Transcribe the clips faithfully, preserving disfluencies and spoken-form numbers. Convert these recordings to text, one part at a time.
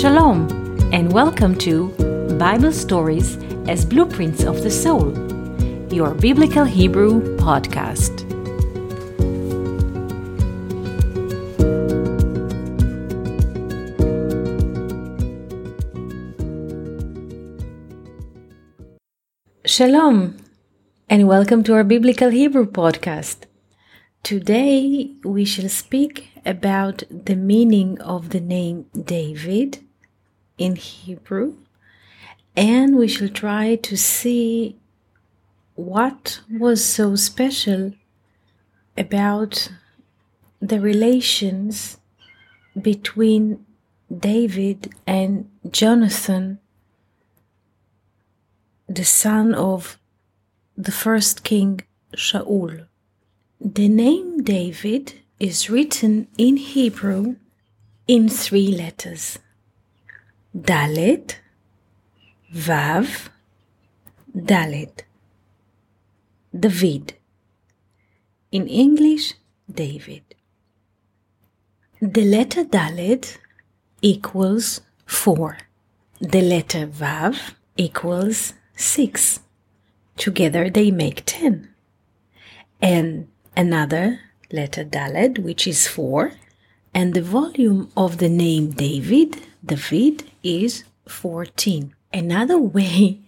Shalom, and welcome to Bible Stories as Blueprints of the Soul, your Biblical Hebrew podcast. Shalom, and welcome to our Biblical Hebrew podcast. Today we shall speak about the meaning of the name David in Hebrew, and we shall try to see what was so special about the relations between David and Jonathan, the son of the first king Shaul. The name David is written in Hebrew in three letters: Dalet, Vav, Dalet. David. In English, David. The letter Dalet equals four. The letter Vav equals six. Together they make ten. And another letter Dalet, which is four, and the volume of the name David, David, is fourteen. Another way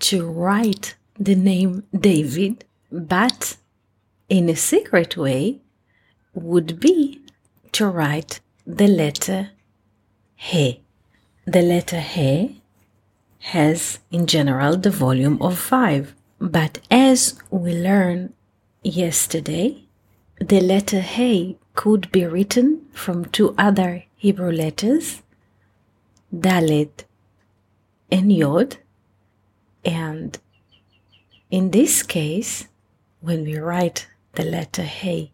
to write the name David, but in a secret way, would be to write the letter Hay. The letter Hay has, in general, the volume of five, but as we learned yesterday, the letter Hay could be written from two other Hebrew letters, Dalet and Yod, and in this case, when we write the letter Hay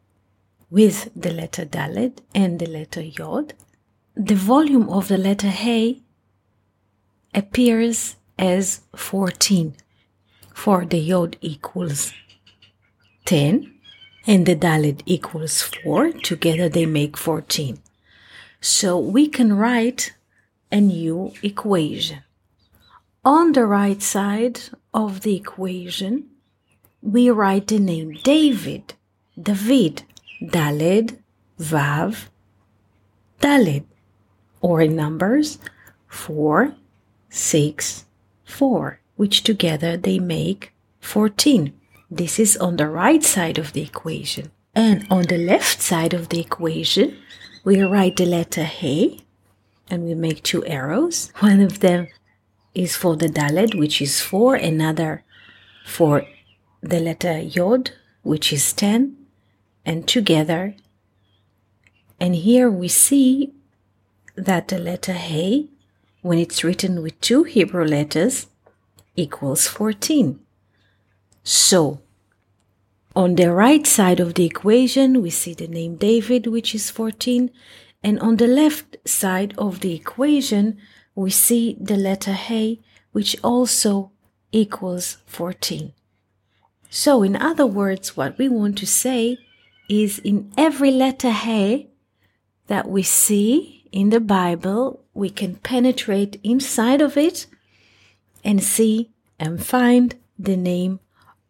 with the letter Dalet and the letter Yod, the volume of the letter Hay appears as fourteen, for the Yod equals ten, and the Dalet equals four, together they make fourteen. So we can write a new equation. On the right side of the equation, we write the name David, David, Dalet, Vav, Dalet, or in numbers, four, six, four, which together they make fourteen. This is on the right side of the equation. And on the left side of the equation, we write the letter Hay, and we make two arrows. One of them is for the Dalet, which is four, another for the letter Yod, which is ten, and together. And here we see that the letter Hay, when it's written with two Hebrew letters, equals fourteen. So, on the right side of the equation, we see the name David, which is fourteen, and on the left side of the equation, we see the letter Hay, which also equals fourteen. So, in other words, what we want to say is in every letter Hay that we see in the Bible, we can penetrate inside of it and see and find the name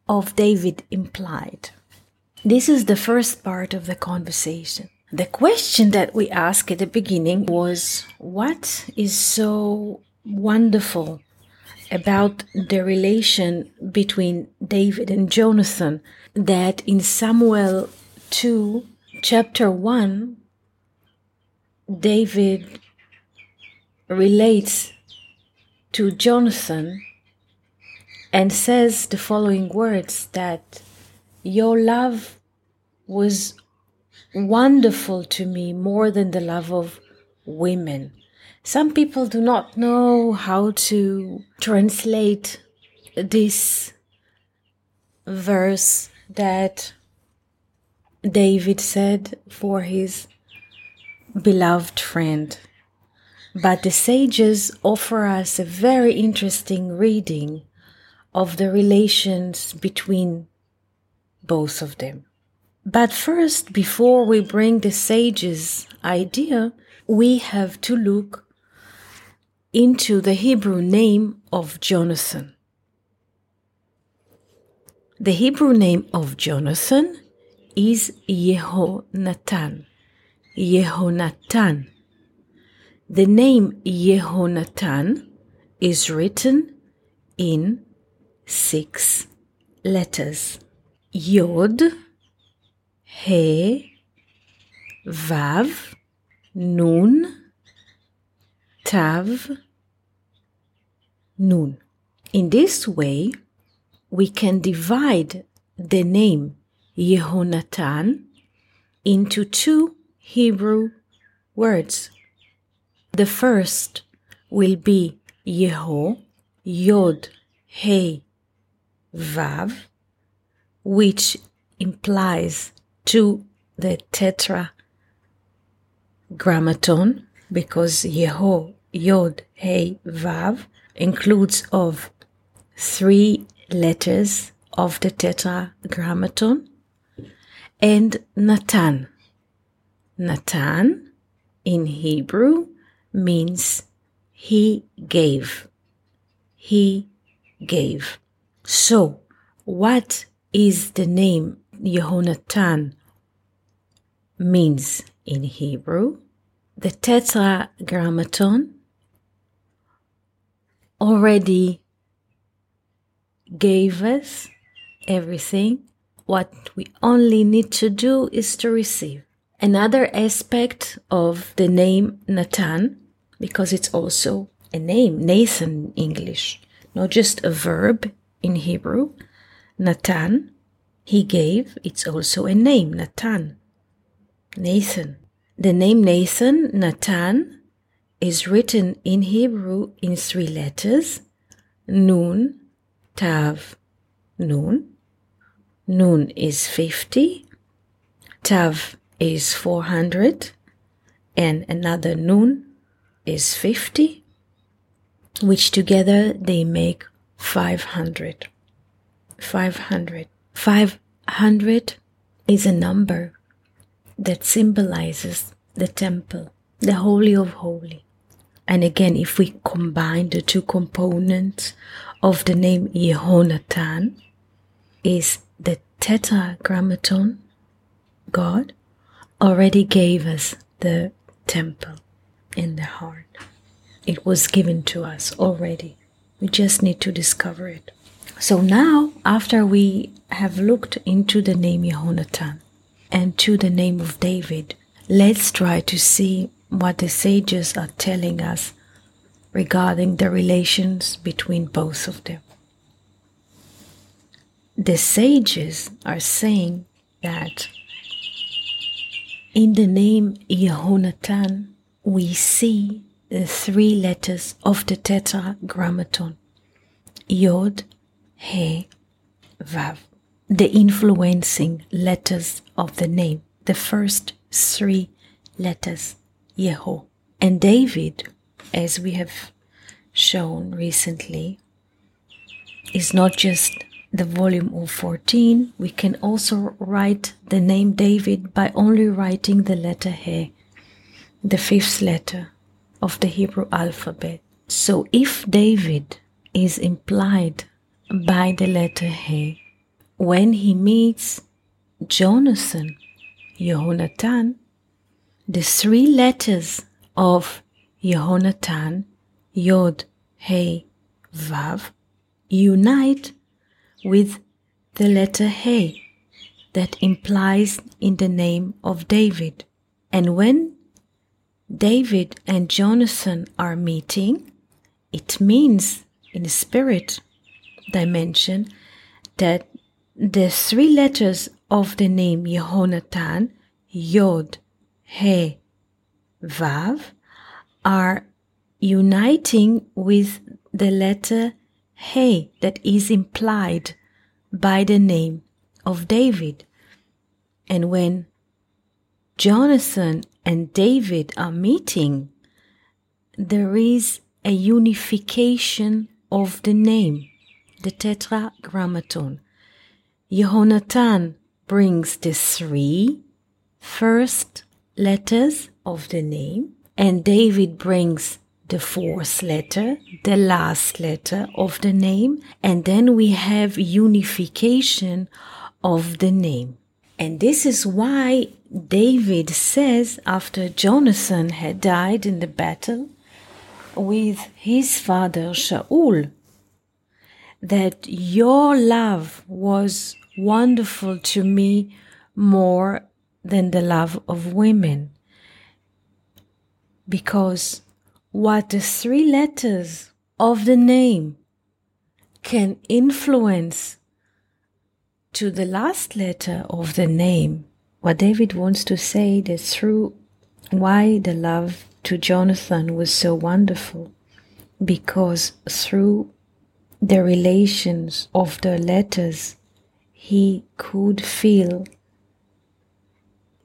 of David implied. This is the first part of the conversation. The question that we asked at the beginning was, what is so wonderful about the relation between David and Jonathan that in Samuel two, chapter one, David relates to Jonathan and says the following words, that your love was wonderful to me more than the love of women. Some people do not know how to translate this verse that David said for his beloved friend. But the sages offer us a very interesting reading of the relations between both of them. But first, before we bring the sages' idea, we have to look into the Hebrew name of Jonathan. The Hebrew name of Jonathan is Yehonatan. Yehonatan. The name Yehonatan is written in six letters. Yod, Hay, Vav, Nun, Tav, Nun. In this way, we can divide the name Yehonatan into two Hebrew words. The first will be Yeho, Yod, Hey, Vav, which implies to the tetragrammaton, because Yeho, Yod, Hey, Vav includes of three letters of the tetragrammaton, and Natan. Natan in Hebrew means he gave. He gave. So, what is the name Yehonatan means in Hebrew? The tetragrammaton already gave us everything. What we only need to do is to receive. Another aspect of the name Natan, because it's also a name, Nathan in English, not just a verb in Hebrew. Natan, he gave, it's also a name, Natan, Nathan. The name Nathan, Natan, is written in Hebrew in three letters, Nun, Tav, Nun. Nun is fifty, Tav is four hundred, and another Nun is fifty, which together they make five hundred. five hundred. five hundred is a number that symbolizes the temple, the Holy of Holies. And again, if we combine the two components of the name Yehonatan, is the tetragrammaton, God, already gave us the temple in the heart. It was given to us already. We just need to discover it. So now, after we have looked into the name Yehonatan and to the name of David, let's try to see what the sages are telling us regarding the relations between both of them. The sages are saying that in the name Yehonatan, we see the three letters of the tetragrammaton, Yod, He, Vav, the influencing letters of the name, the first three letters, Yeho. And David, as we have shown recently, is not just the volume of fourteen. We can also write the name David by only writing the letter He, the fifth letter of the Hebrew alphabet. So if David is implied by the letter He, when he meets Jonathan, Yehonatan, the three letters of Yehonatan, Yod, Hey, Vav, unite with the letter Hay that implies in the name of David. And when David and Jonathan are meeting, it means in the spirit dimension that the three letters of the name Yehonatan, Yod, Hay, Vav, are uniting with the letter Hey, that is implied by the name of David. And when Jonathan and David are meeting, there is a unification of the name, the tetragrammaton. Yehonatan brings the three first letters of the name, and David brings the fourth letter, the last letter of the name, and then we have unification of the name. And this is why David says, after Jonathan had died in the battle with his father Shaul, that your love was wonderful to me more than the love of women. Because what the three letters of the name can influence to the last letter of the name, what David wants to say that through why the love to Jonathan was so wonderful, because through the relations of the letters, he could feel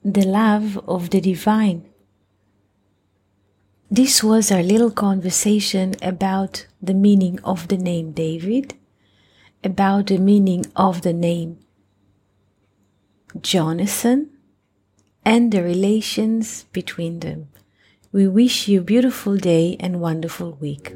the love of the divine. This was our little conversation about the meaning of the name David, about the meaning of the name Jonathan, and the relations between them. We wish you a beautiful day and wonderful week.